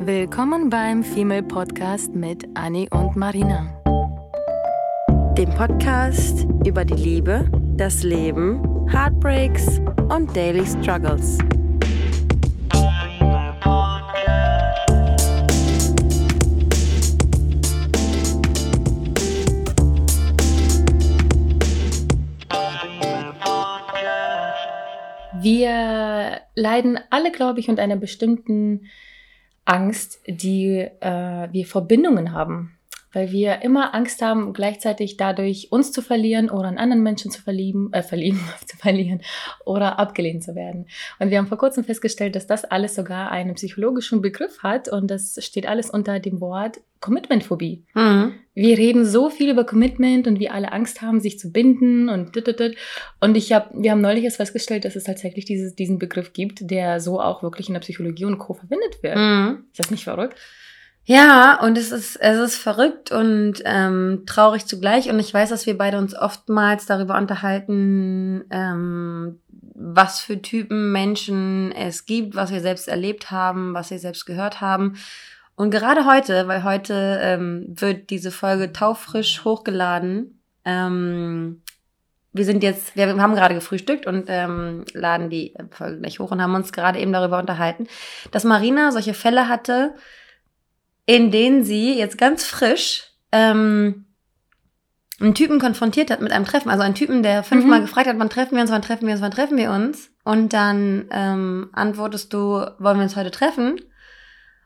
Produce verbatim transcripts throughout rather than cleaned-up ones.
Willkommen beim Female Podcast mit Anni und Marina. Dem Podcast über die Liebe, das Leben, Heartbreaks und Daily Struggles. Wir leiden alle, glaube ich, unter einer bestimmten Angst, die äh, wir vor Bindungen haben. Weil wir immer Angst haben, gleichzeitig dadurch uns zu verlieren oder einen anderen Menschen zu verlieben, äh, verlieben, zu verlieren oder abgelehnt zu werden. Und wir haben vor kurzem festgestellt, dass das alles sogar einen psychologischen Begriff hat und das steht alles unter dem Wort Commitmentphobie. Mhm. Wir reden so viel über Commitment und wie alle Angst haben, sich zu binden und dit. Und ich hab, wir haben neulich erst festgestellt, dass es tatsächlich dieses, diesen Begriff gibt, der so auch wirklich in der Psychologie und Co. verwendet wird. Mhm. Ist das nicht verrückt? Ja, und es ist es ist verrückt und ähm, traurig zugleich. Und ich weiß, dass wir beide uns oftmals darüber unterhalten, ähm, was für Typen Menschen es gibt, was wir selbst erlebt haben, was wir selbst gehört haben. Und gerade heute, weil heute ähm, wird diese Folge taufrisch hochgeladen. Ähm, wir sind jetzt, wir haben gerade gefrühstückt und ähm, laden die Folge gleich hoch und haben uns gerade eben darüber unterhalten, dass Marina solche Fälle hatte, in denen sie jetzt ganz frisch ähm, einen Typen konfrontiert hat mit einem Treffen. Also einen Typen, der fünfmal mhm. gefragt hat, wann treffen wir uns, wann treffen wir uns, wann treffen wir uns. Und dann ähm, antwortest du, wollen wir uns heute treffen?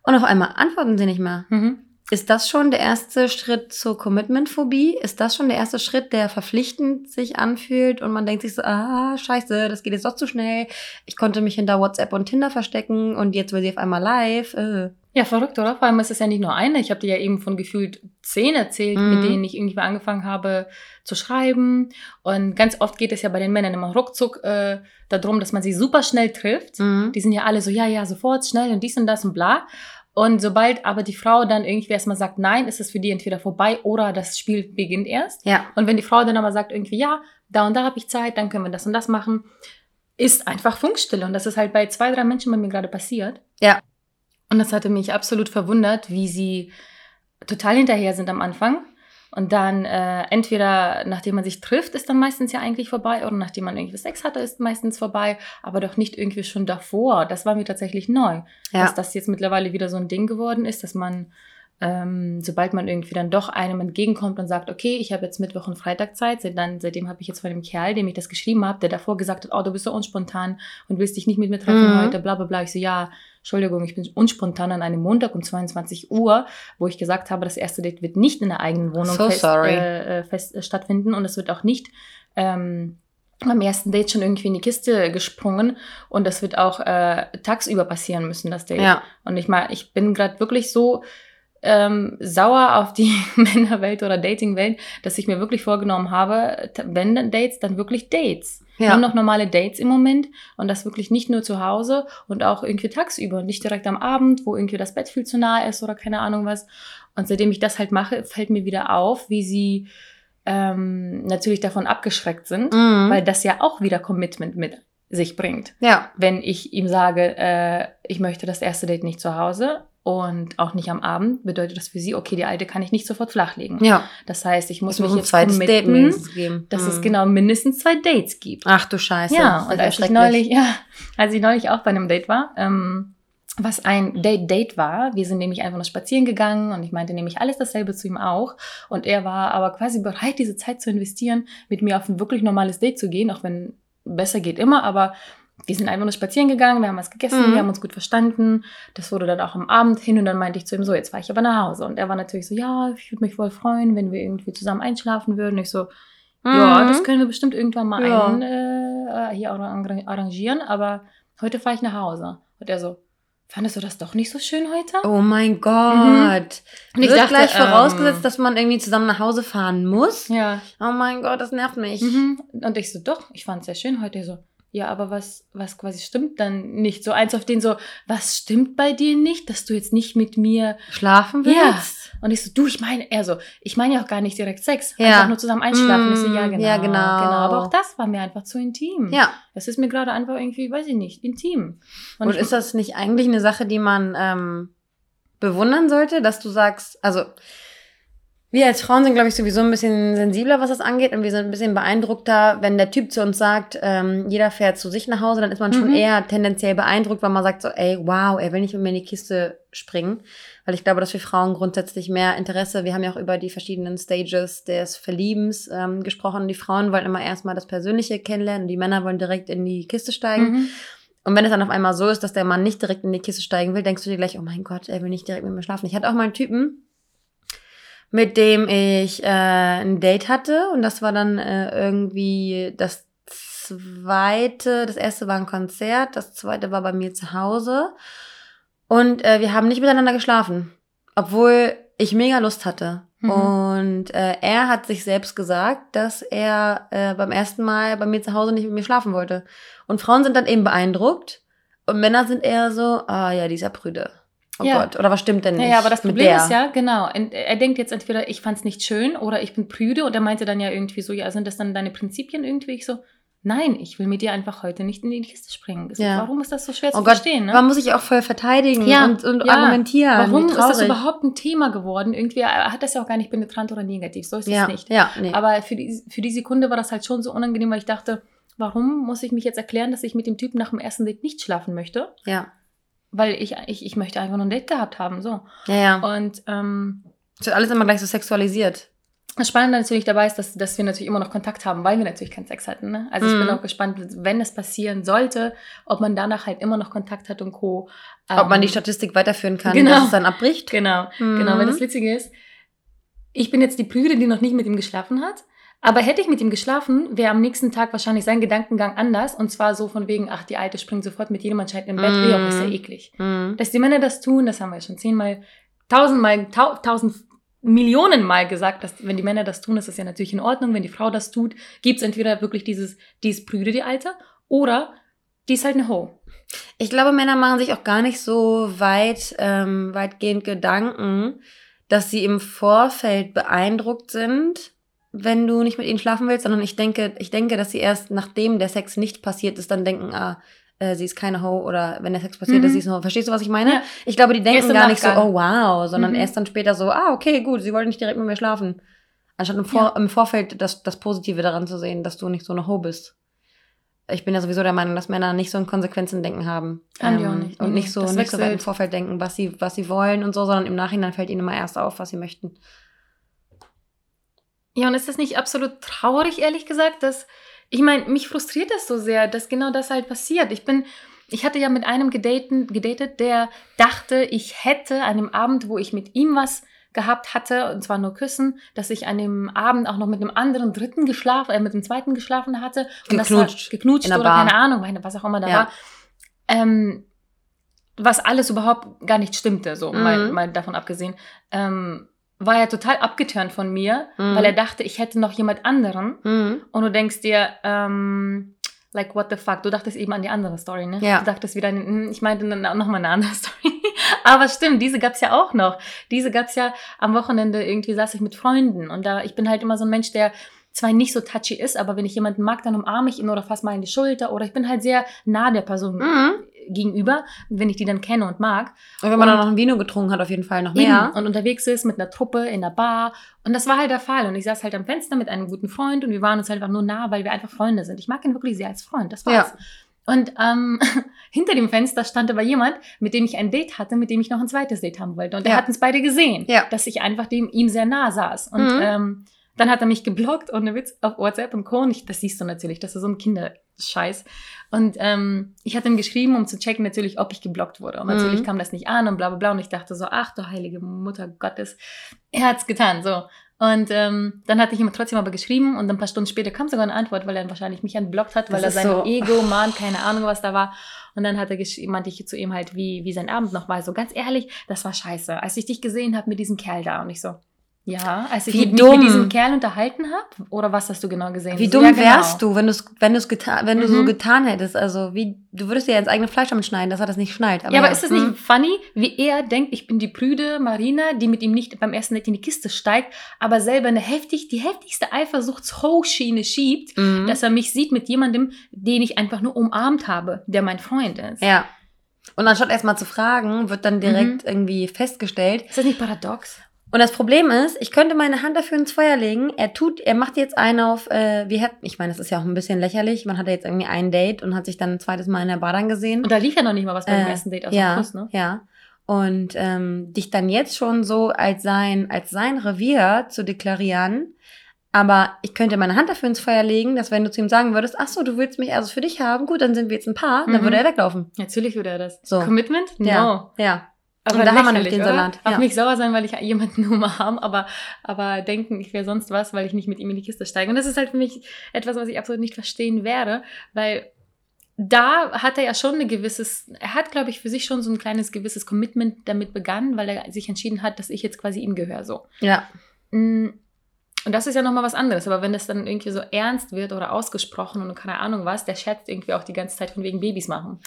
Und auf einmal antworten sie nicht mehr. Mhm. Ist das schon der erste Schritt zur Commitmentphobie? Ist das schon der erste Schritt, der verpflichtend sich anfühlt? Und man denkt sich so, ah, scheiße, das geht jetzt doch zu schnell. Ich konnte mich hinter WhatsApp und Tinder verstecken und jetzt will sie auf einmal live. Äh. Ja, verrückt, oder? Vor allem ist es ja nicht nur eine. Ich habe dir ja eben von gefühlt zehn erzählt, mhm. mit denen ich irgendwie angefangen habe zu schreiben. Und ganz oft geht es ja bei den Männern immer ruckzuck äh, darum, dass man sie super schnell trifft. Mhm. Die sind ja alle so, ja, ja, sofort, schnell und dies und das und bla. Und sobald aber die Frau dann irgendwie erstmal sagt, nein, ist es für die entweder vorbei oder das Spiel beginnt erst. Ja. Und wenn die Frau dann aber sagt irgendwie, ja, da und da habe ich Zeit, dann können wir das und das machen, ist einfach Funkstille. Und das ist halt bei zwei, drei Menschen bei mir gerade passiert. Ja. Und das hatte mich absolut verwundert, wie sie total hinterher sind am Anfang. Und dann äh, entweder, nachdem man sich trifft, ist dann meistens ja eigentlich vorbei. Oder nachdem man irgendwie Sex hatte, ist meistens vorbei. Aber doch nicht irgendwie schon davor. Das war mir tatsächlich neu. Ja. Dass das jetzt mittlerweile wieder so ein Ding geworden ist, dass man, ähm, sobald man irgendwie dann doch einem entgegenkommt und sagt, okay, ich habe jetzt Mittwoch und Freitag Zeit. Seit dann, seitdem habe ich jetzt von dem Kerl, dem ich das geschrieben habe, der davor gesagt hat, oh, du bist so unspontan und willst dich nicht mit mir treffen mhm. heute, bla bla bla. Ich so, ja, Entschuldigung, ich bin unspontan an einem Montag um zweiundzwanzig Uhr, wo ich gesagt habe, das erste Date wird nicht in der eigenen Wohnung so fest, äh, fest äh, stattfinden und es wird auch nicht ähm, am ersten Date schon irgendwie in die Kiste gesprungen und das wird auch äh, tagsüber passieren müssen, das Date. Ja. Und ich meine, ich bin gerade wirklich so ähm, sauer auf die Männerwelt oder Datingwelt, dass ich mir wirklich vorgenommen habe, wenn dann Dates, dann wirklich Dates. Ja. Nur noch normale Dates im Moment und das wirklich nicht nur zu Hause und auch irgendwie tagsüber und nicht direkt am Abend, wo irgendwie das Bett viel zu nah ist oder keine Ahnung was. Und seitdem ich das halt mache, fällt mir wieder auf, wie sie ähm, natürlich davon abgeschreckt sind, mhm. weil das ja auch wieder Commitment mit sich bringt. Ja. Wenn ich ihm sage, äh, ich möchte das erste Date nicht zu Hause und auch nicht am Abend, bedeutet das für sie, okay, die Alte kann ich nicht sofort flachlegen. Ja. Das heißt, ich muss, ich muss mich jetzt committen, dass mhm. es genau mindestens zwei Dates gibt. Ach du Scheiße. Ja, und als ich, neulich, ja, als ich neulich auch bei einem Date war, ähm, was ein Date-Date war, wir sind nämlich einfach nur spazieren gegangen und ich meinte nämlich alles dasselbe zu ihm auch und er war aber quasi bereit, diese Zeit zu investieren, mit mir auf ein wirklich normales Date zu gehen, auch wenn besser geht immer, aber wir sind einfach nur spazieren gegangen, wir haben was gegessen, mhm. wir haben uns gut verstanden. Das wurde dann auch am Abend hin und dann meinte ich zu ihm so, jetzt fahre ich aber nach Hause. Und er war natürlich so, ja, ich würde mich voll freuen, wenn wir irgendwie zusammen einschlafen würden. Ich so, mhm. ja, das können wir bestimmt irgendwann mal ja. ein, äh, hier arrangieren, aber heute fahre ich nach Hause. Und er so, fandest du das doch nicht so schön heute? Oh mein Gott. Mhm. Ich Wird dachte, gleich vorausgesetzt, ähm, dass man irgendwie zusammen nach Hause fahren muss? Ja. Oh mein Gott, das nervt mich. Mhm. Und ich so, doch, ich fand es sehr schön heute. Ich so, ja, aber was, was quasi stimmt dann nicht? So eins auf den so, was stimmt bei dir nicht, dass du jetzt nicht mit mir schlafen willst? Ja. Und ich so, du, ich meine, er so, ich meine ja auch gar nicht direkt Sex. Ja. Einfach nur zusammen einschlafen. Mm, ich so, ja, genau. Ja, genau. genau. Aber auch das war mir einfach zu intim. Ja. Das ist mir gerade einfach irgendwie, weiß ich nicht, intim. Und, Und ist das nicht eigentlich eine Sache, die man ähm, bewundern sollte, dass du sagst, also wir als Frauen sind, glaube ich, sowieso ein bisschen sensibler, was das angeht, und wir sind ein bisschen beeindruckter, wenn der Typ zu uns sagt, ähm, jeder fährt zu sich nach Hause, dann ist man schon mhm. eher tendenziell beeindruckt, weil man sagt so, ey, wow, er will nicht mit mir in die Kiste springen, weil ich glaube, dass wir Frauen grundsätzlich mehr Interesse, wir haben ja auch über die verschiedenen Stages des Verliebens ähm, gesprochen, die Frauen wollen immer erstmal das Persönliche kennenlernen und die Männer wollen direkt in die Kiste steigen. Mhm. Und wenn es dann auf einmal so ist, dass der Mann nicht direkt in die Kiste steigen will, denkst du dir gleich, oh mein Gott, er will nicht direkt mit mir schlafen. Ich hatte auch mal einen Typen, mit dem ich äh, ein Date hatte. Und das war dann äh, irgendwie das zweite, das erste war ein Konzert, das zweite war bei mir zu Hause. Und äh, wir haben nicht miteinander geschlafen, obwohl ich mega Lust hatte. Mhm. Und äh, er hat sich selbst gesagt, dass er äh, beim ersten Mal bei mir zu Hause nicht mit mir schlafen wollte. Und Frauen sind dann eben beeindruckt und Männer sind eher so, ah ja, die ist ja prüde. Oh ja. Gott, oder was stimmt denn nicht? Ja, ja, aber das Problem der? ist ja, genau, er denkt jetzt entweder, ich fand's nicht schön oder ich bin prüde, und er meinte dann ja irgendwie so, ja, sind das dann deine Prinzipien irgendwie? Ich so, nein, ich will mit dir einfach heute nicht in die Kiste springen. So, ja. Warum ist das so schwer oh zu Gott, verstehen? Ne? Man muss sich auch voll verteidigen ja. und, und ja. argumentieren. Warum ist das überhaupt ein Thema geworden? Irgendwie hat das ja auch gar nicht penetrant oder negativ, so ist es ja. nicht. Ja, nee. Aber für die, für die Sekunde war das halt schon so unangenehm, weil ich dachte, warum muss ich mich jetzt erklären, dass ich mit dem Typen nach dem ersten Date nicht schlafen möchte? Ja. Weil ich, ich, ich möchte einfach nur ein Date gehabt haben, so. Ja, ja. Und, ähm. Es wird alles immer gleich so sexualisiert. Das Spannende natürlich dabei ist, dass, dass wir natürlich immer noch Kontakt haben, weil wir natürlich keinen Sex hatten, ne? Also, mm. ich bin auch gespannt, wenn es passieren sollte, ob man danach halt immer noch Kontakt hat und Co. Ob ähm, man die Statistik weiterführen kann, genau. dass es dann abbricht. Genau, mm. genau. Weil das Witzige ist, ich bin jetzt die Prüde, die noch nicht mit ihm geschlafen hat. Aber hätte ich mit ihm geschlafen, wäre am nächsten Tag wahrscheinlich sein Gedankengang anders. Und zwar so von wegen, ach, die Alte springt sofort mit jedem anscheinend im Bett. Mm. Ey, das ist ja eklig. Mm. Dass die Männer das tun, das haben wir schon zehnmal, tausendmal, tau- tausend Millionen Mal gesagt, dass wenn die Männer das tun, ist das ja natürlich in Ordnung. Wenn die Frau das tut, gibt es entweder wirklich dieses, die ist prüde, die Alte, oder die ist halt eine Ho. Ich glaube, Männer machen sich auch gar nicht so weit, ähm, weitgehend Gedanken, dass sie im Vorfeld beeindruckt sind, wenn du nicht mit ihnen schlafen willst, sondern ich denke, ich denke, dass sie erst, nachdem der Sex nicht passiert ist, dann denken, ah, äh, sie ist keine Ho, oder wenn der Sex passiert mhm. ist, sie ist eine Ho. Verstehst du, was ich meine? Ja. Ich glaube, die denken gar nicht so, oh wow, sondern mhm. erst dann später so, ah, okay, gut, sie wollte nicht direkt mit mir schlafen. Anstatt im, Vor- ja. im Vorfeld das, das Positive daran zu sehen, dass du nicht so eine Ho bist. Ich bin ja sowieso der Meinung, dass Männer nicht so ein Konsequenzendenken haben. Haben ähm, die auch nicht. Und nicht so, nicht so weit im Vorfeld denken, was sie, was sie wollen und so, sondern im Nachhinein fällt ihnen immer erst auf, was sie möchten. Ja, und ist das nicht absolut traurig, ehrlich gesagt, dass, ich meine, mich frustriert das so sehr, dass genau das halt passiert. Ich bin, ich hatte ja mit einem gedaten, gedatet, der dachte, ich hätte an dem Abend, wo ich mit ihm was gehabt hatte, und zwar nur küssen, dass ich an dem Abend auch noch mit einem anderen dritten geschlafen, äh, mit dem zweiten geschlafen hatte. Und geknutscht. Das war geknutscht oder Bar. Keine Ahnung, was auch immer da ja. war. Ähm, was alles überhaupt gar nicht stimmte, so mhm. mal, mal davon abgesehen. Ähm, war ja total abgeturnt von mir, mm. weil er dachte, ich hätte noch jemand anderen. Mm. Und du denkst dir, ähm, like, what the fuck? Du dachtest eben an die andere Story, ne? Ja. Du dachtest wieder, ich meinte nochmal eine andere Story. Aber stimmt, diese gab's ja auch noch. Diese gab's ja am Wochenende, irgendwie saß ich mit Freunden. Und da, ich bin halt immer so ein Mensch, der zwar nicht so touchy ist, aber wenn ich jemanden mag, dann umarme ich ihn oder fass mal in die Schulter. Oder ich bin halt sehr nah der Person mhm. gegenüber, wenn ich die dann kenne und mag. Und wenn man und dann noch ein Vino getrunken hat, auf jeden Fall noch mehr. Eben. Und unterwegs ist mit einer Truppe in der Bar. Und das war halt der Fall. Und ich saß halt am Fenster mit einem guten Freund und wir waren uns halt einfach nur nah, weil wir einfach Freunde sind. Ich mag ihn wirklich sehr als Freund, das war's. Ja. Und ähm, hinter dem Fenster stand aber jemand, mit dem ich ein Date hatte, mit dem ich noch ein zweites Date haben wollte. Und er ja. hat uns beide gesehen, ja. dass ich einfach dem ihm sehr nah saß. Und mhm. ähm, dann hat er mich geblockt, ohne Witz, auf WhatsApp und Co. Und ich, das siehst du natürlich, das ist so ein Kinderscheiß. Und ähm, ich hatte ihm geschrieben, um zu checken natürlich, ob ich geblockt wurde. Und natürlich mhm. kam das nicht an und bla bla bla. Und ich dachte so, ach du heilige Mutter Gottes, er hat's getan, so. Und ähm, dann hatte ich ihm trotzdem aber geschrieben und ein paar Stunden später kam sogar eine Antwort, weil er wahrscheinlich mich entblockt hat, das weil er sein so. Ego, Mann, keine Ahnung, was da war. Und dann hat er gesch- meinte ich zu ihm halt, wie, wie sein Abend noch war. So, ganz ehrlich, das war scheiße. Als ich dich gesehen habe mit diesem Kerl da und ich so... Ja, als ich mich mit diesem Kerl unterhalten habe, oder was hast du genau gesehen? Wie dumm ja, genau. wärst du, wenn, du's, wenn, du's geta- wenn mhm. du so getan hättest? Also wie, du würdest dir ja ins eigene Fleisch damit schneiden, dass er das nicht schnallt. Aber ja, aber ja. ist das nicht mhm. funny, wie er denkt, ich bin die prüde Marina, die mit ihm nicht beim ersten Date in die Kiste steigt, aber selber eine heftig, die heftigste Eifersuchts-Ho-Schiene schiebt, mhm. dass er mich sieht mit jemandem, den ich einfach nur umarmt habe, der mein Freund ist. Ja. Und anstatt erstmal zu fragen, wird dann direkt mhm. irgendwie festgestellt. Ist das nicht paradox? Und das Problem ist, ich könnte meine Hand dafür ins Feuer legen. Er tut, er macht jetzt einen auf, äh, wir hätten, ich meine, das ist ja auch ein bisschen lächerlich. Man hatte jetzt irgendwie ein Date und hat sich dann ein zweites Mal in der Bar dann gesehen. Und da lief ja noch nicht mal was beim äh, ersten Date aus ja, dem Kuss, ne? Ja. Und ähm, dich dann jetzt schon so als sein, als sein Revier zu deklarieren. Aber ich könnte meine Hand dafür ins Feuer legen, dass wenn du zu ihm sagen würdest, ach so, du willst mich also für dich haben, gut, dann sind wir jetzt ein Paar, dann mhm. würde er weglaufen. Natürlich würde er das. So. Commitment? No. Ja, ja. Aber und da haben wir nämlich den Salat. Auf ja. mich sauer sein, weil ich jemanden umarm, aber, aber denken, ich wäre sonst was, weil ich nicht mit ihm in die Kiste steige. Und das ist halt für mich etwas, was ich absolut nicht verstehen werde, weil da hat er ja schon eine gewisses, er hat, glaube ich, für sich schon so ein kleines gewisses Commitment damit begangen, weil er sich entschieden hat, dass ich jetzt quasi ihm gehöre, so. Ja. Und das ist ja nochmal was anderes, aber wenn das dann irgendwie so ernst wird oder ausgesprochen und keine Ahnung was, der scherzt irgendwie auch die ganze Zeit von wegen Babys machen.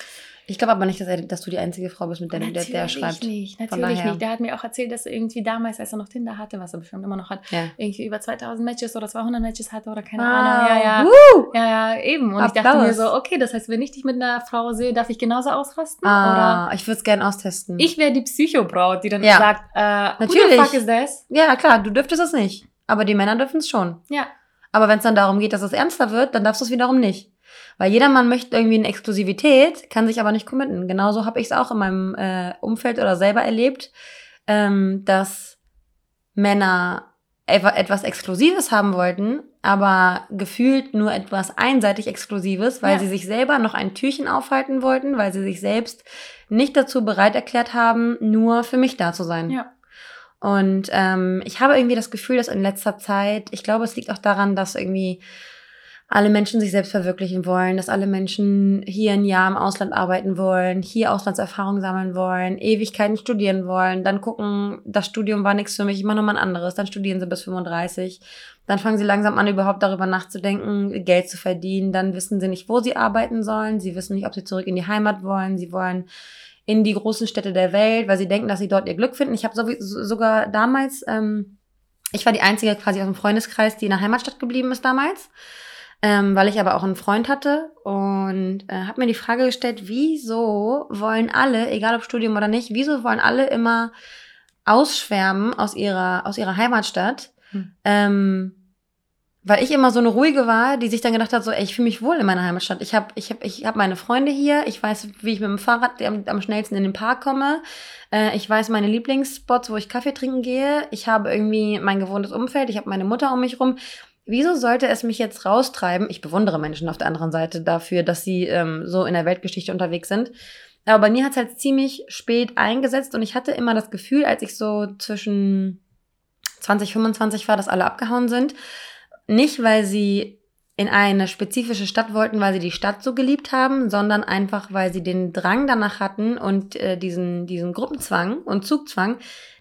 Ich glaube aber nicht, dass, er, dass du die einzige Frau bist, mit der natürlich der schreibt. Natürlich nicht, natürlich nicht. Der hat mir auch erzählt, dass er irgendwie damals, als er noch Tinder hatte, was er bestimmt immer noch hat, ja. irgendwie über zweitausend Matches oder zweihundert Matches hatte oder keine wow. Ahnung. Ja, ja. Uh. ja, ja, eben. Und Applaus. Ich dachte mir so, okay, das heißt, wenn ich dich mit einer Frau sehe, darf ich genauso ausrasten? Ah, oder? Ich würde es gerne austesten. Ich wäre die Psychobraut, die dann ja. sagt, äh, who the fuck is this? Ja, klar, du dürftest es nicht. Aber die Männer dürfen es schon. Ja. Aber wenn es dann darum geht, dass es ernster wird, dann darfst du es wiederum nicht. Weil jeder Mann möchte irgendwie eine Exklusivität, kann sich aber nicht committen. Genauso habe ich es auch in meinem äh, Umfeld oder selber erlebt, ähm, dass Männer etwas Exklusives haben wollten, aber gefühlt nur etwas einseitig Exklusives, weil ja. sie sich selber noch ein Türchen aufhalten wollten, weil sie sich selbst nicht dazu bereit erklärt haben, nur für mich da zu sein. Ja. Und ähm, ich habe irgendwie das Gefühl, dass in letzter Zeit, ich glaube, es liegt auch daran, dass irgendwie alle Menschen sich selbst verwirklichen wollen, dass alle Menschen hier ein Jahr im Ausland arbeiten wollen, hier Auslandserfahrung sammeln wollen, Ewigkeiten studieren wollen, dann gucken, das Studium war nichts für mich, ich mache nochmal ein anderes, dann studieren sie bis fünfunddreißig, dann fangen sie langsam an, überhaupt darüber nachzudenken, Geld zu verdienen, dann wissen sie nicht, wo sie arbeiten sollen, sie wissen nicht, ob sie zurück in die Heimat wollen, sie wollen in die großen Städte der Welt, weil sie denken, dass sie dort ihr Glück finden. Ich habe so, sogar damals, ähm, ich war die Einzige quasi aus dem Freundeskreis, die in der Heimatstadt geblieben ist damals, Ähm, weil ich aber auch einen Freund hatte und äh, habe mir die Frage gestellt, wieso wollen alle, egal ob Studium oder nicht, wieso wollen alle immer ausschwärmen aus ihrer, aus ihrer Heimatstadt? Hm. Ähm, weil ich immer so eine Ruhige war, die sich dann gedacht hat, so, ey, ich fühle mich wohl in meiner Heimatstadt. Ich habe ich hab, ich hab meine Freunde hier, ich weiß, wie ich mit dem Fahrrad am, am schnellsten in den Park komme, äh, ich weiß meine Lieblingsspots, wo ich Kaffee trinken gehe, ich habe irgendwie mein gewohntes Umfeld, ich habe meine Mutter um mich rum. Wieso sollte es mich jetzt raustreiben? Ich bewundere Menschen auf der anderen Seite dafür, dass sie ähm, so in der Weltgeschichte unterwegs sind. Aber bei mir hat es halt ziemlich spät eingesetzt und ich hatte immer das Gefühl, als ich so zwischen zwanzig, fünfundzwanzig war, dass alle abgehauen sind. Nicht, weil sie in eine spezifische Stadt wollten, weil sie die Stadt so geliebt haben, sondern einfach, weil sie den Drang danach hatten und äh, diesen, diesen Gruppenzwang und Zugzwang,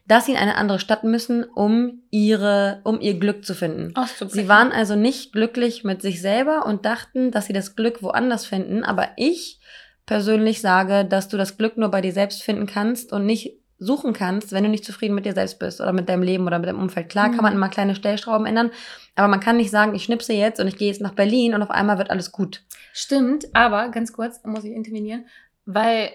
dass sie in eine andere Stadt müssen, um ihre, um ihr Glück zu finden. Sie waren also nicht glücklich mit sich selber und dachten, dass sie das Glück woanders finden. Aber ich persönlich sage, dass du das Glück nur bei dir selbst finden kannst und nicht suchen kannst, wenn du nicht zufrieden mit dir selbst bist oder mit deinem Leben oder mit deinem Umfeld. Klar, mhm. kann man immer kleine Stellschrauben ändern, aber man kann nicht sagen, ich schnipse jetzt und ich gehe jetzt nach Berlin und auf einmal wird alles gut. Stimmt, aber ganz kurz, muss ich intervenieren, weil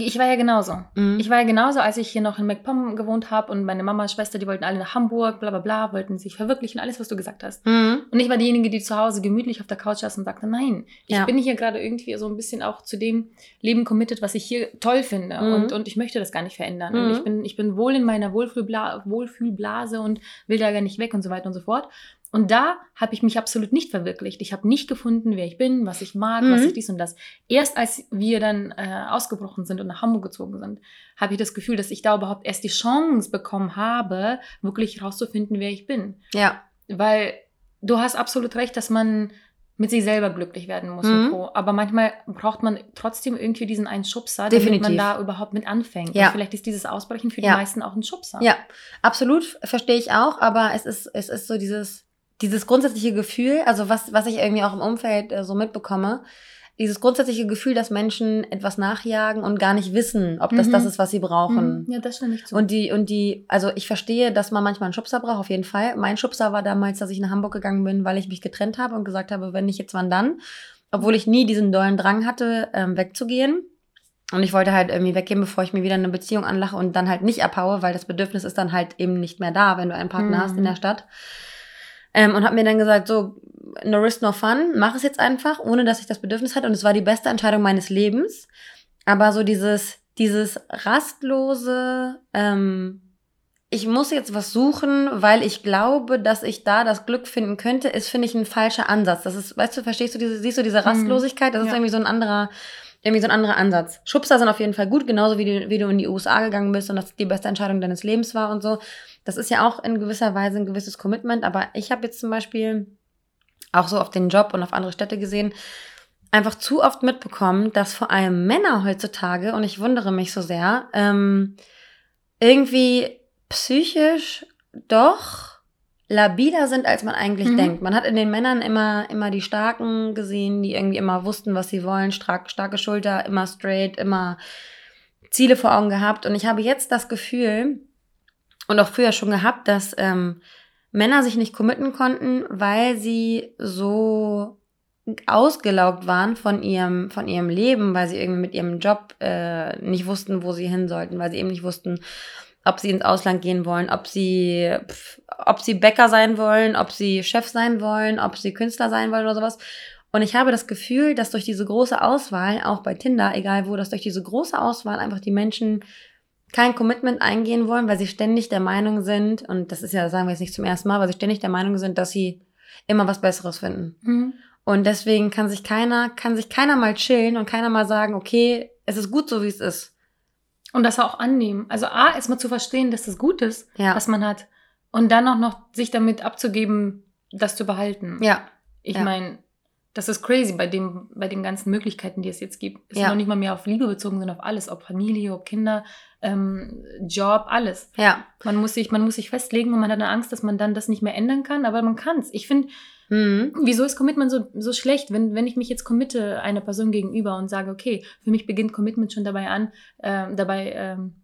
ich war ja genauso. Mhm. Ich war ja genauso, als ich hier noch in Macpom gewohnt habe und meine Mama, Schwester, die wollten alle nach Hamburg, bla bla bla, wollten sich verwirklichen, alles, was du gesagt hast. Mhm. Und ich war diejenige, die zu Hause gemütlich auf der Couch saß und sagte, nein, ich ja. bin hier gerade irgendwie so ein bisschen auch zu dem Leben committed, was ich hier toll finde mhm. und, und ich möchte das gar nicht verändern. Mhm. Und ich bin, ich bin wohl in meiner Wohlfühlbla- Wohlfühlblase und will da gar nicht weg und so weiter und so fort. Und da habe ich mich absolut nicht verwirklicht. Ich habe nicht gefunden, wer ich bin, was ich mag, mhm. was ich dies und das. Erst als wir dann äh, ausgebrochen sind und nach Hamburg gezogen sind, habe ich das Gefühl, dass ich da überhaupt erst die Chance bekommen habe, wirklich rauszufinden, wer ich bin. Ja. Weil du hast absolut recht, dass man mit sich selber glücklich werden muss. Mhm. Und so. Aber manchmal braucht man trotzdem irgendwie diesen einen Schubser, Definitiv. Damit man da überhaupt mit anfängt. Ja. Und vielleicht ist dieses Ausbrechen für ja. die meisten auch ein Schubser. Ja, absolut, verstehe ich auch. Aber es ist, es ist so dieses... Dieses grundsätzliche Gefühl, also was was ich irgendwie auch im Umfeld äh, so mitbekomme, dieses grundsätzliche Gefühl, dass Menschen etwas nachjagen und gar nicht wissen, ob das mhm. das ist, was sie brauchen. Mhm. Ja, das stimmt nicht so. Und die, und die, also ich verstehe, dass man manchmal einen Schubser braucht, auf jeden Fall. Mein Schubser war damals, dass ich nach Hamburg gegangen bin, weil ich mich getrennt habe und gesagt habe, wenn nicht jetzt, wann dann? Obwohl ich nie diesen dollen Drang hatte, ähm, wegzugehen. Und ich wollte halt irgendwie weggehen, bevor ich mir wieder eine Beziehung anlache und dann halt nicht abhaue, weil das Bedürfnis ist dann halt eben nicht mehr da, wenn du einen Partner mhm. hast in der Stadt. Ähm, und habe mir dann gesagt, so, no risk, no fun, mach es jetzt einfach, ohne dass ich das Bedürfnis hatte. Und es war die beste Entscheidung meines Lebens. Aber so dieses, dieses rastlose, ähm, ich muss jetzt was suchen, weil ich glaube, dass ich da das Glück finden könnte, ist, finde ich, ein falscher Ansatz. Das ist, weißt du, verstehst du, diese, siehst du diese Rastlosigkeit? Das ist ja. irgendwie so ein anderer, irgendwie so ein anderer Ansatz. Schubser sind auf jeden Fall gut, genauso wie, die, wie du in die U S A gegangen bist und das die beste Entscheidung deines Lebens war und so. Das ist ja auch in gewisser Weise ein gewisses Commitment, aber ich habe jetzt zum Beispiel auch so auf den Job und auf andere Städte gesehen, einfach zu oft mitbekommen, dass vor allem Männer heutzutage, und ich wundere mich so sehr, ähm, irgendwie psychisch doch labiler sind, als man eigentlich mhm. denkt. Man hat in den Männern immer, immer die Starken gesehen, die irgendwie immer wussten, was sie wollen, stark, starke Schulter, immer straight, immer Ziele vor Augen gehabt. Und ich habe jetzt das Gefühl, und auch früher schon gehabt, dass ähm, Männer sich nicht committen konnten, weil sie so ausgelaugt waren von ihrem, von ihrem Leben, weil sie irgendwie mit ihrem Job äh, nicht wussten, wo sie hin sollten, weil sie eben nicht wussten, ob sie ins Ausland gehen wollen, ob sie, pf, ob sie Bäcker sein wollen, ob sie Chef sein wollen, ob sie Künstler sein wollen oder sowas. Und ich habe das Gefühl, dass durch diese große Auswahl, auch bei Tinder, egal wo, dass durch diese große Auswahl einfach die Menschen kein Commitment eingehen wollen, weil sie ständig der Meinung sind, und das ist ja, sagen wir jetzt nicht zum ersten Mal, weil sie ständig der Meinung sind, dass sie immer was Besseres finden. Mhm. Und deswegen kann sich keiner, kann sich keiner mal chillen und keiner mal sagen, okay, es ist gut so, wie es ist. Und das auch annehmen. Also A, erstmal zu verstehen, dass es gut ist, ja. was man hat. Und dann auch noch sich damit abzugeben, das zu behalten. Ja. Ich ja. meine, das ist crazy bei dem, bei den ganzen Möglichkeiten, die es jetzt gibt. Ist ja. noch nicht mal mehr auf Liebe bezogen, sondern auf alles. Ob Familie, ob Kinder, ähm, Job, alles. Ja. Man muss sich, man muss sich festlegen und man hat eine Angst, dass man dann das nicht mehr ändern kann, aber man kann es. Ich finde, mhm. wieso ist Commitment so, so schlecht? Wenn, wenn ich mich jetzt committe einer Person gegenüber und sage, okay, für mich beginnt Commitment schon dabei an, äh, dabei, ähm,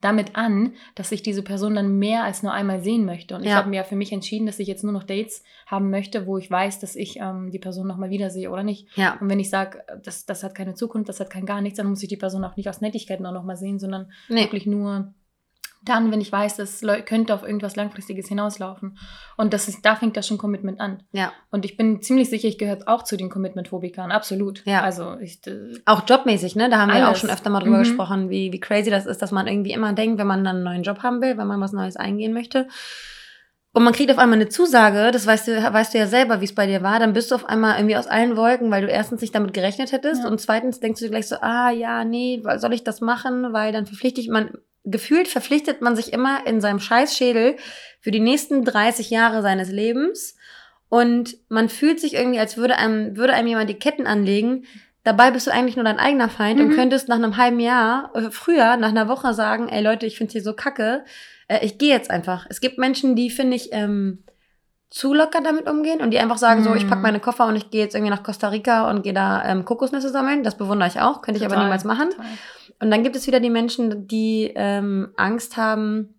damit an, dass ich diese Person dann mehr als nur einmal sehen möchte. Und ja. ich habe mir ja für mich entschieden, dass ich jetzt nur noch Dates haben möchte, wo ich weiß, dass ich ähm, die Person nochmal wiedersehe oder nicht. Ja. Und wenn ich sage, das, das hat keine Zukunft, das hat kein gar nichts, dann muss ich die Person auch nicht aus Nettigkeiten auch nochmal sehen, sondern nee. wirklich nur dann, wenn ich weiß, das könnte auf irgendwas Langfristiges hinauslaufen. Und das ist, da fängt das schon Commitment an. Ja. Und ich bin ziemlich sicher, ich gehöre auch zu den Commitment-Phobikern. Absolut. Ja. Also ich, äh, auch jobmäßig, ne? Da haben alles. wir auch schon öfter mal drüber mhm. gesprochen, wie, wie crazy das ist, dass man irgendwie immer denkt, wenn man dann einen neuen Job haben will, wenn man was Neues eingehen möchte. Und man kriegt auf einmal eine Zusage, das weißt du, weißt du ja selber, wie es bei dir war, dann bist du auf einmal irgendwie aus allen Wolken, weil du erstens nicht damit gerechnet hättest ja. und zweitens denkst du gleich so, ah ja, nee, soll ich das machen, weil dann verpflichte ich man... Gefühlt verpflichtet man sich immer in seinem Scheißschädel für die nächsten dreißig Jahre seines Lebens und man fühlt sich irgendwie, als würde einem, würde einem jemand die Ketten anlegen. Dabei bist du eigentlich nur dein eigener Feind mhm. und könntest nach einem halben Jahr, früher, nach einer Woche sagen, ey Leute, ich find's hier so kacke, ich gehe jetzt einfach. Es gibt Menschen, die, finde ich, ähm, zu locker damit umgehen und die einfach sagen, mhm. so, ich pack meine Koffer und ich gehe jetzt irgendwie nach Costa Rica und gehe da ähm, Kokosnüsse sammeln. Das bewundere ich auch, könnte ich total, aber niemals machen. Total. Und dann gibt es wieder die Menschen, die ähm, Angst haben,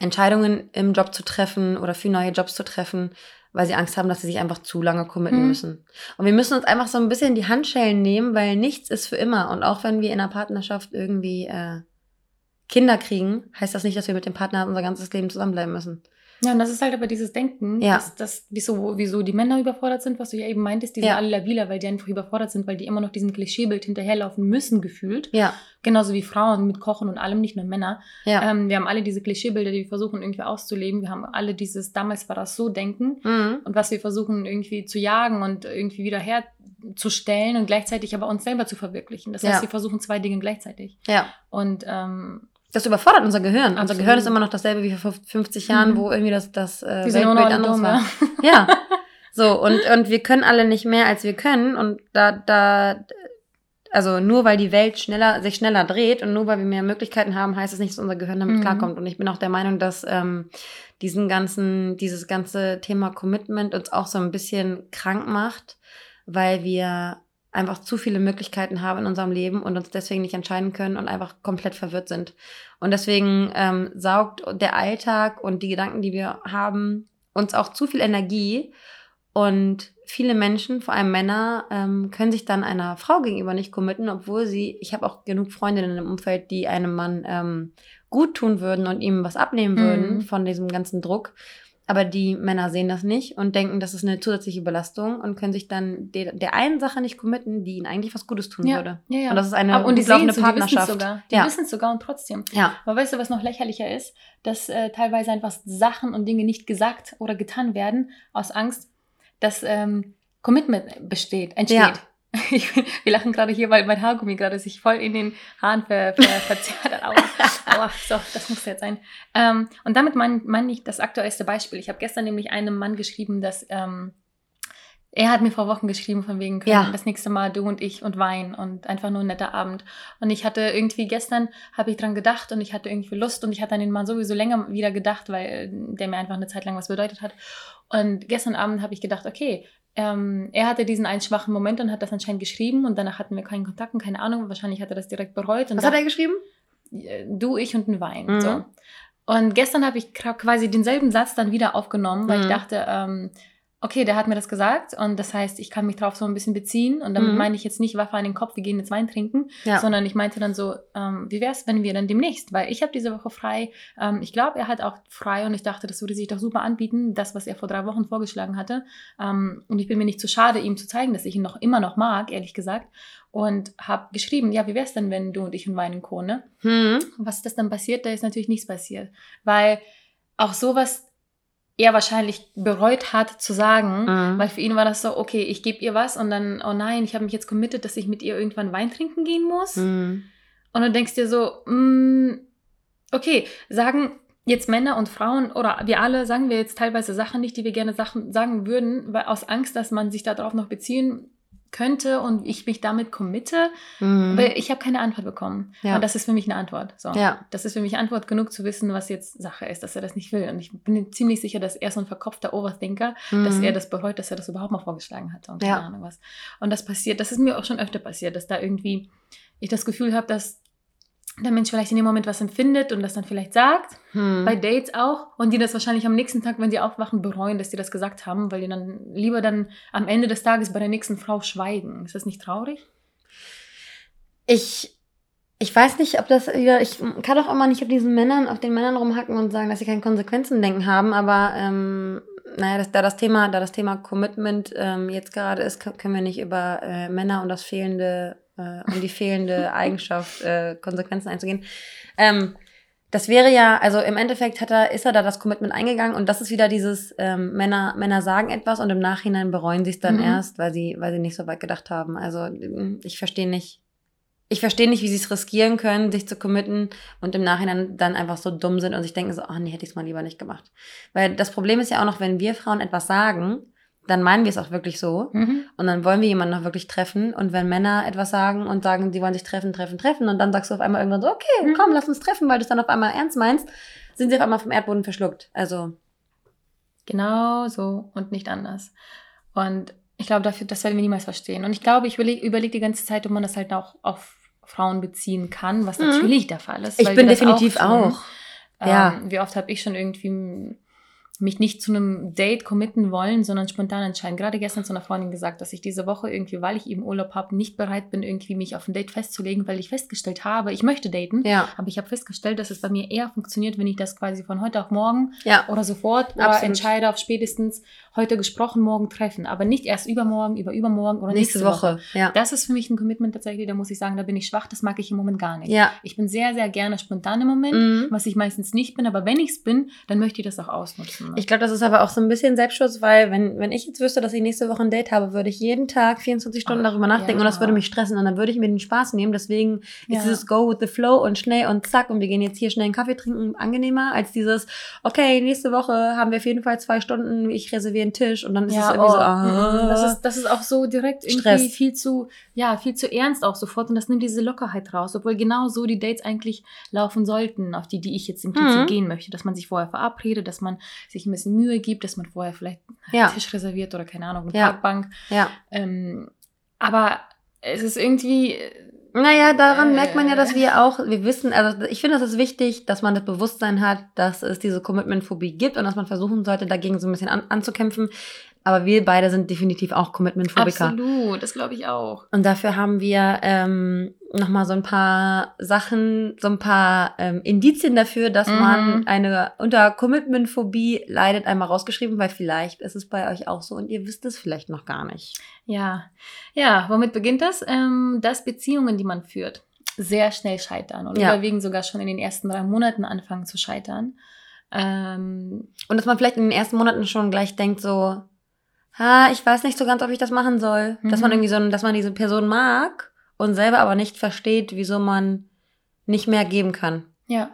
Entscheidungen im Job zu treffen oder für neue Jobs zu treffen, weil sie Angst haben, dass sie sich einfach zu lange committen mhm. müssen. Und wir müssen uns einfach so ein bisschen die Handschellen nehmen, weil nichts ist für immer. Und auch wenn wir in einer Partnerschaft irgendwie äh, Kinder kriegen, heißt das nicht, dass wir mit dem Partner unser ganzes Leben zusammenbleiben müssen. Ja, und das ist halt aber dieses Denken, ja. dass, dass, wieso, wieso die Männer überfordert sind, was du ja eben meintest, die ja. sind alle labiler, weil die einfach überfordert sind, weil die immer noch diesem Klischeebild hinterherlaufen müssen, gefühlt. Ja. Genauso wie Frauen mit Kochen und allem, nicht nur Männer. Ja. Ähm, wir haben alle diese Klischeebilder, die wir versuchen irgendwie auszuleben. Wir haben alle dieses, damals war das so, Denken. Mhm. Und was wir versuchen irgendwie zu jagen und irgendwie wieder herzustellen und gleichzeitig aber uns selber zu verwirklichen. Das heißt, ja. wir versuchen zwei Dinge gleichzeitig. Ja. Und, ähm, das überfordert unser Gehirn. Absolut. Unser Gehirn ist immer noch dasselbe wie vor fünfzig Jahren, mhm. wo irgendwie das, das äh, Weltbild anders war. Ja. So, und, und wir können alle nicht mehr, als wir können. Und da, da, also nur weil die Welt schneller, sich schneller dreht und nur weil wir mehr Möglichkeiten haben, heißt es nicht, dass unser Gehirn damit mhm. klarkommt. Und ich bin auch der Meinung, dass ähm, diesen ganzen, dieses ganze Thema Commitment uns auch so ein bisschen krank macht, weil wir einfach zu viele Möglichkeiten haben in unserem Leben und uns deswegen nicht entscheiden können und einfach komplett verwirrt sind. Und deswegen ähm, saugt der Alltag und die Gedanken, die wir haben, uns auch zu viel Energie Und viele Menschen, vor allem Männer, ähm, können sich dann einer Frau gegenüber nicht committen, obwohl sie, ich habe auch genug Freundinnen im Umfeld, die einem Mann ähm, gut tun würden und ihm was abnehmen mhm. würden von diesem ganzen Druck. Aber die Männer sehen das nicht und denken, das ist eine zusätzliche Belastung und können sich dann de- der einen Sache nicht committen, die ihnen eigentlich was Gutes tun ja. würde. Ja, ja. Und das ist eine Ab- und die laufende so, Partnerschaft. Die wissen es sogar. Die ja. wissen es sogar und trotzdem. Ja. Aber weißt du, was noch lächerlicher ist? Dass äh, teilweise einfach Sachen und Dinge nicht gesagt oder getan werden aus Angst, dass ähm, Commitment besteht, entsteht. Ja. Ich, wir lachen gerade hier, weil mein Haargummi gerade sich voll in den Haaren ver, ver, verzerrt hat. Aua, so, das muss jetzt sein. Ähm, und damit meine mein ich das aktuellste Beispiel. Ich habe gestern nämlich einem Mann geschrieben, dass ähm, er hat mir vor Wochen geschrieben, von wegen können ja. das nächste Mal du und ich und Wein und einfach nur ein netter Abend. Und ich hatte irgendwie gestern, habe ich dran gedacht und ich hatte irgendwie Lust und ich hatte an den Mann sowieso länger wieder gedacht, weil der mir einfach eine Zeit lang was bedeutet hat. Und gestern Abend habe ich gedacht, okay, Ähm, er hatte diesen einen schwachen Moment und hat das anscheinend geschrieben und danach hatten wir keinen Kontakt und keine Ahnung, wahrscheinlich hat er das direkt bereut. Und was hat er geschrieben? Du, ich und ein Wein. Mhm. So. Und gestern habe ich quasi denselben Satz dann wieder aufgenommen, weil mhm. ich dachte, ähm, okay, der hat mir das gesagt und das heißt, ich kann mich drauf so ein bisschen beziehen und damit mhm. meine ich jetzt nicht Waffe an den Kopf, wir gehen jetzt Wein trinken, ja. sondern ich meinte dann so, ähm, wie wär's, wenn wir dann demnächst, weil ich habe diese Woche frei, ähm, ich glaube, er hat auch frei und ich dachte, das würde sich doch super anbieten, das, was er vor drei Wochen vorgeschlagen hatte ähm, und ich bin mir nicht zu schade, ihm zu zeigen, dass ich ihn noch immer noch mag, ehrlich gesagt und habe geschrieben, ja, wie wär's denn, wenn du und ich und Wein co, ne? Mhm. Was ist das dann passiert? Da ist natürlich nichts passiert, weil auch sowas er wahrscheinlich bereut hat zu sagen, mhm. weil für ihn war das so, okay, ich gebe ihr was und dann, oh nein, ich habe mich jetzt committed, dass ich mit ihr irgendwann Wein trinken gehen muss. Mhm. Und du denkst dir so, mm, okay, sagen jetzt Männer und Frauen oder wir alle, sagen wir jetzt teilweise Sachen nicht, die wir gerne Sachen sagen würden, weil aus Angst, dass man sich darauf noch beziehen könnte und ich mich damit committe, mhm. weil ich habe keine Antwort bekommen. Ja. Und das ist für mich eine Antwort. So. Ja. Das ist für mich Antwort genug zu wissen, was jetzt Sache ist, dass er das nicht will. Und ich bin ziemlich sicher, dass er so ein verkopfter Overthinker, mhm. dass er das bereut, dass er das überhaupt mal vorgeschlagen hat. Und ja. keine Ahnung was. Und das passiert, das ist mir auch schon öfter passiert, dass da irgendwie ich das Gefühl habe, dass der Mensch vielleicht in dem Moment was empfindet und das dann vielleicht sagt, hm. bei Dates auch, und die das wahrscheinlich am nächsten Tag, wenn die aufwachen, bereuen, dass die das gesagt haben, weil die dann lieber dann am Ende des Tages bei der nächsten Frau schweigen. Ist das nicht traurig? Ich, ich weiß nicht, ob das wieder, ich kann doch immer nicht auf diesen Männern, auf den Männern rumhacken und sagen, dass sie kein Konsequenzendenken haben, aber ähm, naja, das, da, das Thema, da das Thema Commitment ähm, jetzt gerade ist, können wir nicht über äh, Männer und das fehlende um die fehlende Eigenschaft, äh, Konsequenzen einzugehen. Ähm, das wäre ja, also im Endeffekt hat er, ist er da das Commitment eingegangen und das ist wieder dieses, ähm, Männer, Männer sagen etwas und im Nachhinein bereuen sie es dann mhm. erst, weil sie, weil sie nicht so weit gedacht haben. Also ich verstehe nicht, ich verstehe nicht, wie sie es riskieren können, sich zu committen und im Nachhinein dann einfach so dumm sind und sich denken so, ach nee, hätte ich es mal lieber nicht gemacht. Weil das Problem ist ja auch noch, wenn wir Frauen etwas sagen, dann meinen wir es auch wirklich so. Mhm. Und dann wollen wir jemanden auch wirklich treffen. Und wenn Männer etwas sagen und sagen, sie wollen sich treffen, treffen, treffen, und dann sagst du auf einmal irgendwann so, okay, mhm. komm, lass uns treffen, weil du es dann auf einmal ernst meinst, sind sie auf einmal vom Erdboden verschluckt. Also genau so und nicht anders. Und ich glaube, dafür, das werden wir niemals verstehen. Und ich glaube, ich überlege überleg die ganze Zeit, ob man das halt auch auf Frauen beziehen kann, was mhm. natürlich der Fall ist. Ich bin definitiv auch. auch. Ähm, ja. Wie oft habe ich schon irgendwie mich nicht zu einem Date committen wollen, sondern spontan entscheiden. Gerade gestern zu einer Freundin gesagt, dass ich diese Woche irgendwie, weil ich eben Urlaub habe, nicht bereit bin, irgendwie mich auf ein Date festzulegen, weil ich festgestellt habe, ich möchte daten, ja. aber ich habe festgestellt, dass es bei mir eher funktioniert, wenn ich das quasi von heute auf morgen ja. oder sofort oder Absolut. entscheide auf spätestens heute gesprochen, morgen treffen, aber nicht erst übermorgen, über übermorgen oder nächste, nächste Woche. Woche. Ja. Das ist für mich ein Commitment tatsächlich, da muss ich sagen, da bin ich schwach, das mag ich im Moment gar nicht. Ja. Ich bin sehr, sehr gerne spontan im Moment, mhm. was ich meistens nicht bin, aber wenn ich es bin, dann möchte ich das auch ausnutzen. Ich glaube, das ist aber auch so ein bisschen Selbstschutz, weil wenn, wenn ich jetzt wüsste, dass ich nächste Woche ein Date habe, würde ich jeden Tag vierundzwanzig Stunden oh, darüber nachdenken ja. und das würde mich stressen und dann würde ich mir den Spaß nehmen. Deswegen ja. ist dieses Go with the Flow und schnell und zack und wir gehen jetzt hier schnell einen Kaffee trinken angenehmer als dieses, okay, nächste Woche haben wir auf jeden Fall zwei Stunden, ich reserviere einen Tisch und dann ist ja, es irgendwie oh, so, ah. Das ist, das ist auch so direkt irgendwie Stress. viel zu, ja, viel zu ernst auch sofort und das nimmt diese Lockerheit raus, obwohl genau so die Dates eigentlich laufen sollten, auf die, die ich jetzt im Prinzip mhm. gehen möchte, dass man sich vorher verabredet, dass man sich ein bisschen Mühe gibt, dass man vorher vielleicht einen ja. Tisch reserviert oder keine Ahnung, eine ja. Parkbank. Ja. Ähm, aber es ist irgendwie... Naja, daran äh, merkt man ja, dass wir auch, wir wissen, also ich finde, das ist wichtig, dass man das Bewusstsein hat, dass es diese Commitmentphobie gibt und dass man versuchen sollte, dagegen so ein bisschen an, anzukämpfen. Aber wir beide sind definitiv auch Commitmentphobiker. Absolut, das glaube ich auch. Und dafür haben wir ähm, nochmal so ein paar Sachen, so ein paar ähm, Indizien dafür, dass mhm. man eine unter Commitmentphobie leidet, einmal rausgeschrieben, weil vielleicht ist es bei euch auch so und ihr wisst es vielleicht noch gar nicht. Ja, ja. Womit beginnt das? Ähm, dass Beziehungen, die man führt, sehr schnell scheitern und ja. überwiegend sogar schon in den ersten drei Monaten anfangen zu scheitern. Ähm, und dass man vielleicht in den ersten Monaten schon gleich denkt so... Ha, ich weiß nicht so ganz, ob ich das machen soll. Mhm. Dass man irgendwie so, dass man diese Person mag und selber aber nicht versteht, wieso man nicht mehr geben kann. Ja.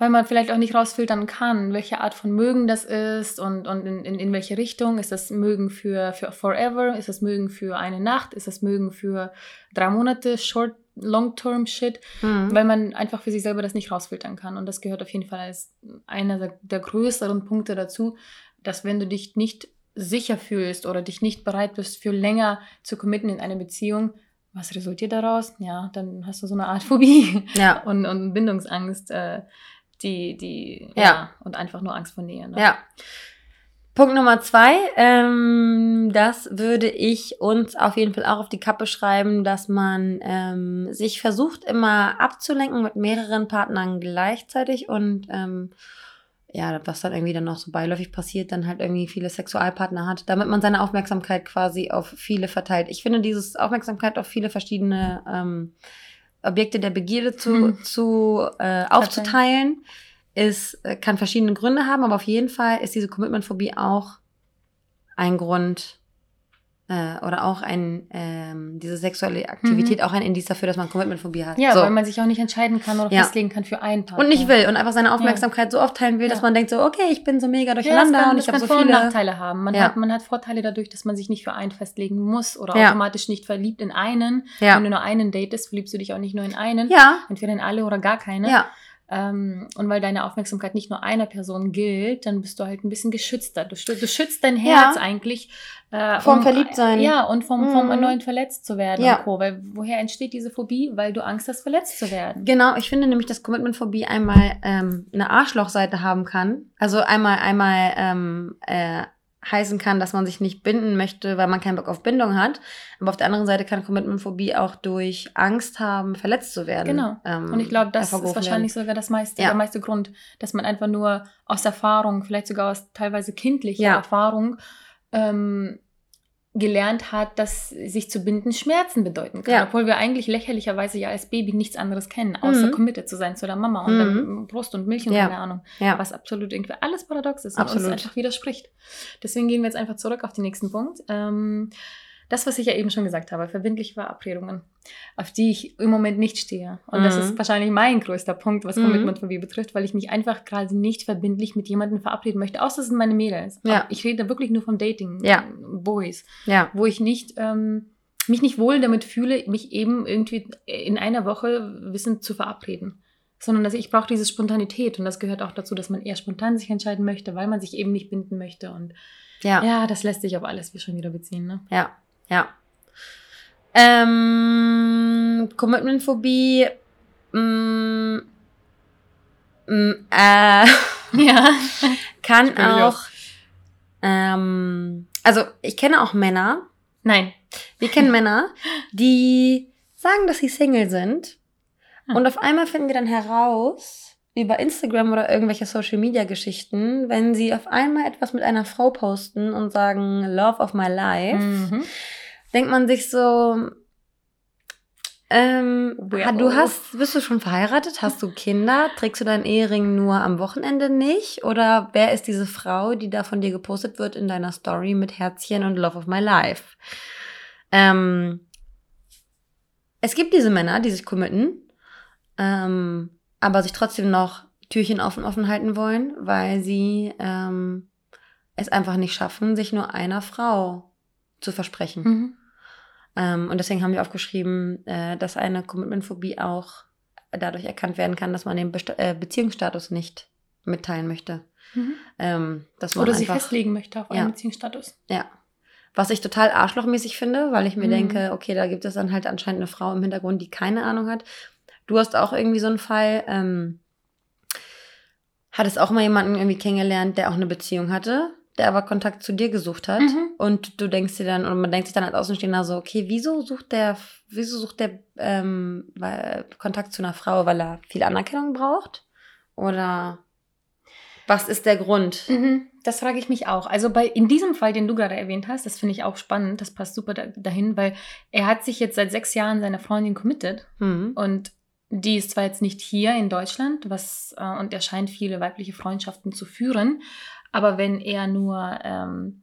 Weil man vielleicht auch nicht rausfiltern kann, welche Art von Mögen das ist und, und in, in, in welche Richtung. Ist das Mögen für, für Forever? Ist das Mögen für eine Nacht? Ist das Mögen für drei Monate? Short, long-term Shit? Mhm. Weil man einfach für sich selber das nicht rausfiltern kann. Und das gehört auf jeden Fall als einer der, der größeren Punkte dazu, dass wenn du dich nicht sicher fühlst oder dich nicht bereit bist, für länger zu committen in eine Beziehung, was resultiert daraus? Ja, dann hast du so eine Art Phobie ja. und, und Bindungsangst, äh, die, die, ja. ja, und einfach nur Angst vor Nähe. Ne? Ja. Punkt Nummer zwei, ähm, das würde ich uns auf jeden Fall auch auf die Kappe schreiben, dass man ähm, sich versucht, immer abzulenken mit mehreren Partnern gleichzeitig und, ähm, ja, was dann irgendwie dann noch so beiläufig passiert, dann halt irgendwie viele Sexualpartner hat, damit man seine Aufmerksamkeit quasi auf viele verteilt. Ich finde, dieses Aufmerksamkeit auf viele verschiedene ähm, Objekte der Begierde zu, hm. zu äh, aufzuteilen, ist, kann verschiedene Gründe haben, aber auf jeden Fall ist diese Commitmentphobie auch ein Grund äh, oder auch ein ähm, diese sexuelle Aktivität mhm. auch ein Indiz dafür, dass man Commitmentphobie hat. Ja, so. Weil man sich auch nicht entscheiden kann oder ja. festlegen kann für einen Partner. Und nicht will und einfach seine Aufmerksamkeit ja. so aufteilen will, dass ja. man denkt so, okay, ich bin so mega durcheinander ja, kann, und ich habe so viele... Vor- und Nachteile haben. Man, ja. hat, man hat Vorteile dadurch, dass man sich nicht für einen festlegen muss oder ja. automatisch nicht verliebt in einen. Ja. Wenn du nur einen datest, verliebst du dich auch nicht nur in einen. Ja. Entweder in alle oder gar keine. Ja. Ähm, und weil deine Aufmerksamkeit nicht nur einer Person gilt, dann bist du halt ein bisschen geschützter. Du, du schützt dein Herz ja. eigentlich. Äh, vom um, Verliebtsein. Ja, und vom, vom mm. erneut verletzt zu werden. Ja. Und Co. Weil woher entsteht diese Phobie? Weil du Angst hast, verletzt zu werden. Genau, ich finde nämlich, dass Commitmentphobie einmal ähm, eine Arschlochseite haben kann. Also einmal, einmal ähm, äh, heißen kann, dass man sich nicht binden möchte, weil man keinen Bock auf Bindung hat. Aber auf der anderen Seite kann Commitmentphobie auch durch Angst haben, verletzt zu werden. Genau. Ähm, und ich glaube, das ist wahrscheinlich werden. sogar das meiste, ja. der meiste Grund, dass man einfach nur aus Erfahrung, vielleicht sogar aus teilweise kindlicher ja. Erfahrung, ähm, gelernt hat, dass sich zu binden Schmerzen bedeuten kann. Ja. Obwohl wir eigentlich lächerlicherweise ja als Baby nichts anderes kennen, außer mhm. committed zu sein zu der Mama und mhm. dann Brust und Milch und ja. keine Ahnung. Ja. Was absolut irgendwie alles paradox ist und absolut. uns einfach widerspricht. Deswegen gehen wir jetzt einfach zurück auf den nächsten Punkt. Ähm, das, was ich ja eben schon gesagt habe, verbindliche Verabredungen, auf die ich im Moment nicht stehe. Und mhm. das ist wahrscheinlich mein größter Punkt, was Commitmentphobie mhm. betrifft, weil ich mich einfach gerade nicht verbindlich mit jemandem verabreden möchte, außer es sind meine Mädels. Ja. Ich rede wirklich nur vom Dating, ja. Boys, ja. wo ich nicht, ähm, mich nicht wohl damit fühle, mich eben irgendwie in einer Woche wissend zu verabreden. Sondern dass ich, ich brauche diese Spontanität und das gehört auch dazu, dass man eher spontan sich entscheiden möchte, weil man sich eben nicht binden möchte. Und ja, ja das lässt sich auf alles schon wieder beziehen. Ne? Ja. Ja. Ähm, Commitmentphobie. Mm, mm, äh, ja. Kann auch. Ähm, also, ich kenne auch Männer. Nein. Wir kennen Männer, die sagen, dass sie Single sind. Ah. Und auf einmal finden wir dann heraus, über Instagram oder irgendwelche Social-Media-Geschichten, wenn sie auf einmal etwas mit einer Frau posten und sagen, Love of my life, mhm. denkt man sich so, ähm, du hast, bist du schon verheiratet? Hast du Kinder? Trägst du deinen Ehering nur am Wochenende nicht? Oder wer ist diese Frau, die da von dir gepostet wird in deiner Story mit Herzchen und Love of my life? Ähm, es gibt diese Männer, die sich committen, ähm, aber sich trotzdem noch Türchen offen, offen halten wollen, weil sie ähm, es einfach nicht schaffen, sich nur einer Frau zu versprechen. Mhm. Ähm, und deswegen haben wir aufgeschrieben, äh, dass eine Commitmentphobie auch dadurch erkannt werden kann, dass man den Best- äh, Beziehungsstatus nicht mitteilen möchte. Mhm. Ähm, dass man Oder einfach, sich festlegen möchte auf einen ja, Beziehungsstatus. Ja. Was ich total arschlochmäßig finde, weil ich mir mhm. denke, okay, da gibt es dann halt anscheinend eine Frau im Hintergrund, die keine Ahnung hat. Du hast auch irgendwie so einen Fall, ähm, hattest auch mal jemanden irgendwie kennengelernt, der auch eine Beziehung hatte, der aber Kontakt zu dir gesucht hat. Mhm. Und du denkst dir dann, und man denkt sich dann als Außenstehender so, okay, wieso sucht der, wieso sucht der ähm, weil, Kontakt zu einer Frau, weil er viel Anerkennung braucht? Oder was ist der Grund? Mhm. Das frage ich mich auch. Also bei in diesem Fall, den du gerade erwähnt hast, das finde ich auch spannend, das passt super da, dahin, weil er hat sich jetzt seit sechs Jahren seiner Freundin committed. Mhm. Und die ist zwar jetzt nicht hier in Deutschland, was äh, und er scheint viele weibliche Freundschaften zu führen, aber wenn er nur, ähm,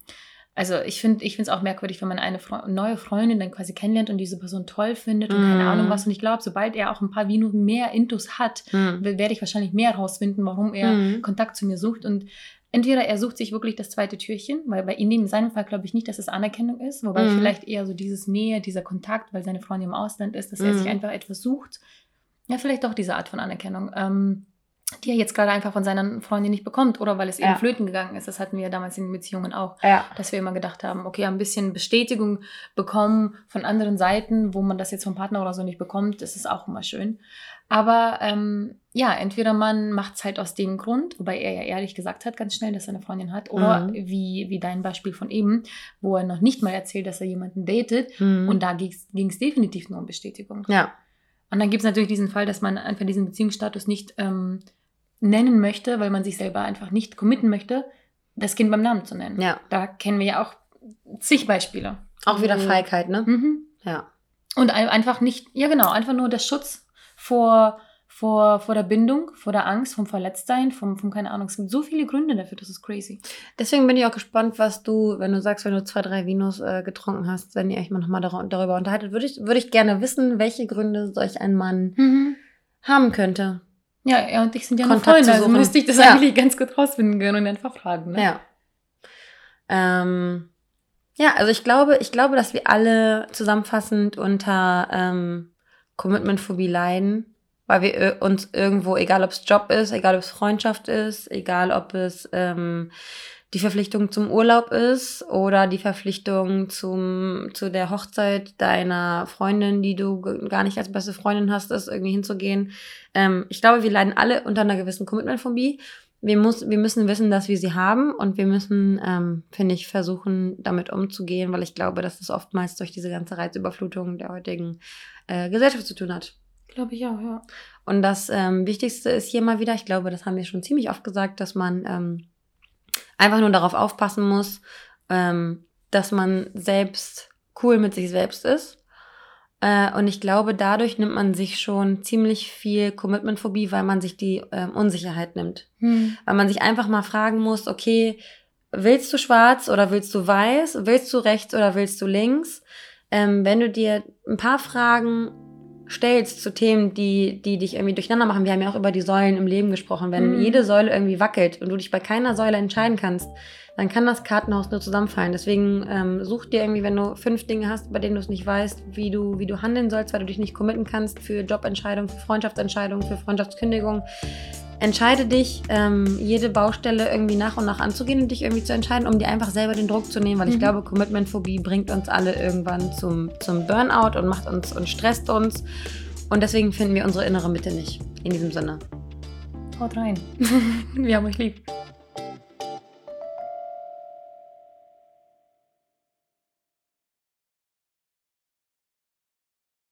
also ich finde, ich finde es auch merkwürdig, wenn man eine Fre- neue Freundin dann quasi kennenlernt und diese Person toll findet und mm. keine Ahnung was. Und ich glaube, sobald er auch ein paar Minuten mehr Intus hat, mm. werde ich wahrscheinlich mehr rausfinden, warum er mm. Kontakt zu mir sucht. Und entweder er sucht sich wirklich das zweite Türchen, weil bei ihm in seinem Fall glaube ich nicht, dass es Anerkennung ist, wobei mm. vielleicht eher so dieses Nähe, dieser Kontakt, weil seine Freundin im Ausland ist, dass mm. er sich einfach etwas sucht. Ja, vielleicht doch diese Art von Anerkennung. Ähm, die er jetzt gerade einfach von seiner Freundin nicht bekommt oder weil es eben ja. flöten gegangen ist. Das hatten wir ja damals in den Beziehungen auch, ja. dass wir immer gedacht haben, okay, ein bisschen Bestätigung bekommen von anderen Seiten, wo man das jetzt vom Partner oder so nicht bekommt, das ist auch immer schön. Aber ähm, ja, entweder man macht es halt aus dem Grund, wobei er ja ehrlich gesagt hat ganz schnell, dass er eine Freundin hat, oder mhm. wie, wie dein Beispiel von eben, wo er noch nicht mal erzählt, dass er jemanden datet mhm. und da ging es definitiv nur um Bestätigung. Ja. Und dann gibt es natürlich diesen Fall, dass man einfach diesen Beziehungsstatus nicht ähm, nennen möchte, weil man sich selber einfach nicht committen möchte, das Kind beim Namen zu nennen. Ja. Da kennen wir ja auch zig Beispiele. Auch wieder Feigheit, ne? Mhm. Ja. Und einfach nicht, ja genau, einfach nur der Schutz vor, vor, vor der Bindung, vor der Angst, vom Verletztsein, vom, vom keine Ahnung. Es gibt so viele Gründe dafür, das ist crazy. Deswegen bin ich auch gespannt, was du, wenn du sagst, wenn du zwei, drei Vinos äh, getrunken hast, wenn ihr euch mal nochmal dar- darüber unterhaltet, würde ich, würde ich gerne wissen, welche Gründe solch ein Mann mhm. haben könnte. Ja, er und ich sind ja noch Freunde, also müsste ich das ja. eigentlich ganz gut rausfinden können und einfach fragen. Ne? Ja. Ähm, ja, also ich glaube, ich glaube, dass wir alle zusammenfassend unter ähm, Commitmentphobie leiden, weil wir uns irgendwo, egal ob es Job ist, egal ob es Freundschaft ist, egal ob es ähm, die Verpflichtung zum Urlaub ist oder die Verpflichtung zum zu der Hochzeit deiner Freundin, die du g- gar nicht als beste Freundin hast, ist irgendwie hinzugehen. Ähm, ich glaube, wir leiden alle unter einer gewissen Commitmentphobie. Wir, muss, wir müssen wissen, dass wir sie haben und wir müssen, ähm, finde ich, versuchen, damit umzugehen, weil ich glaube, dass das oftmals durch diese ganze Reizüberflutung der heutigen äh, Gesellschaft zu tun hat. Glaube ich auch, ja. Und das ähm, Wichtigste ist hier mal wieder, ich glaube, das haben wir schon ziemlich oft gesagt, dass man ähm, einfach nur darauf aufpassen muss, ähm, dass man selbst cool mit sich selbst ist. Äh, und ich glaube, dadurch nimmt man sich schon ziemlich viel Commitmentphobie, weil man sich die äh, Unsicherheit nimmt. Hm. Weil man sich einfach mal fragen muss, okay, willst du schwarz oder willst du weiß? Willst du rechts oder willst du links? Ähm, wenn du dir ein paar Fragen stellst zu Themen, die, die dich irgendwie durcheinander machen. Wir haben ja auch über die Säulen im Leben gesprochen. Wenn mhm. jede Säule irgendwie wackelt und du dich bei keiner Säule entscheiden kannst, dann kann das Kartenhaus nur zusammenfallen. Deswegen ähm, such dir irgendwie, wenn du fünf Dinge hast, bei denen du es nicht weißt, wie du, wie du handeln sollst, weil du dich nicht committen kannst für Jobentscheidungen, für Freundschaftsentscheidungen, für Freundschaftskündigungen. Entscheide dich, ähm, jede Baustelle irgendwie nach und nach anzugehen und dich irgendwie zu entscheiden, um dir einfach selber den Druck zu nehmen, weil mhm. ich glaube, Commitmentphobie bringt uns alle irgendwann zum, zum Burnout und macht uns und stresst uns. Und deswegen finden wir unsere innere Mitte nicht. In diesem Sinne. Haut rein. Wir haben euch lieb.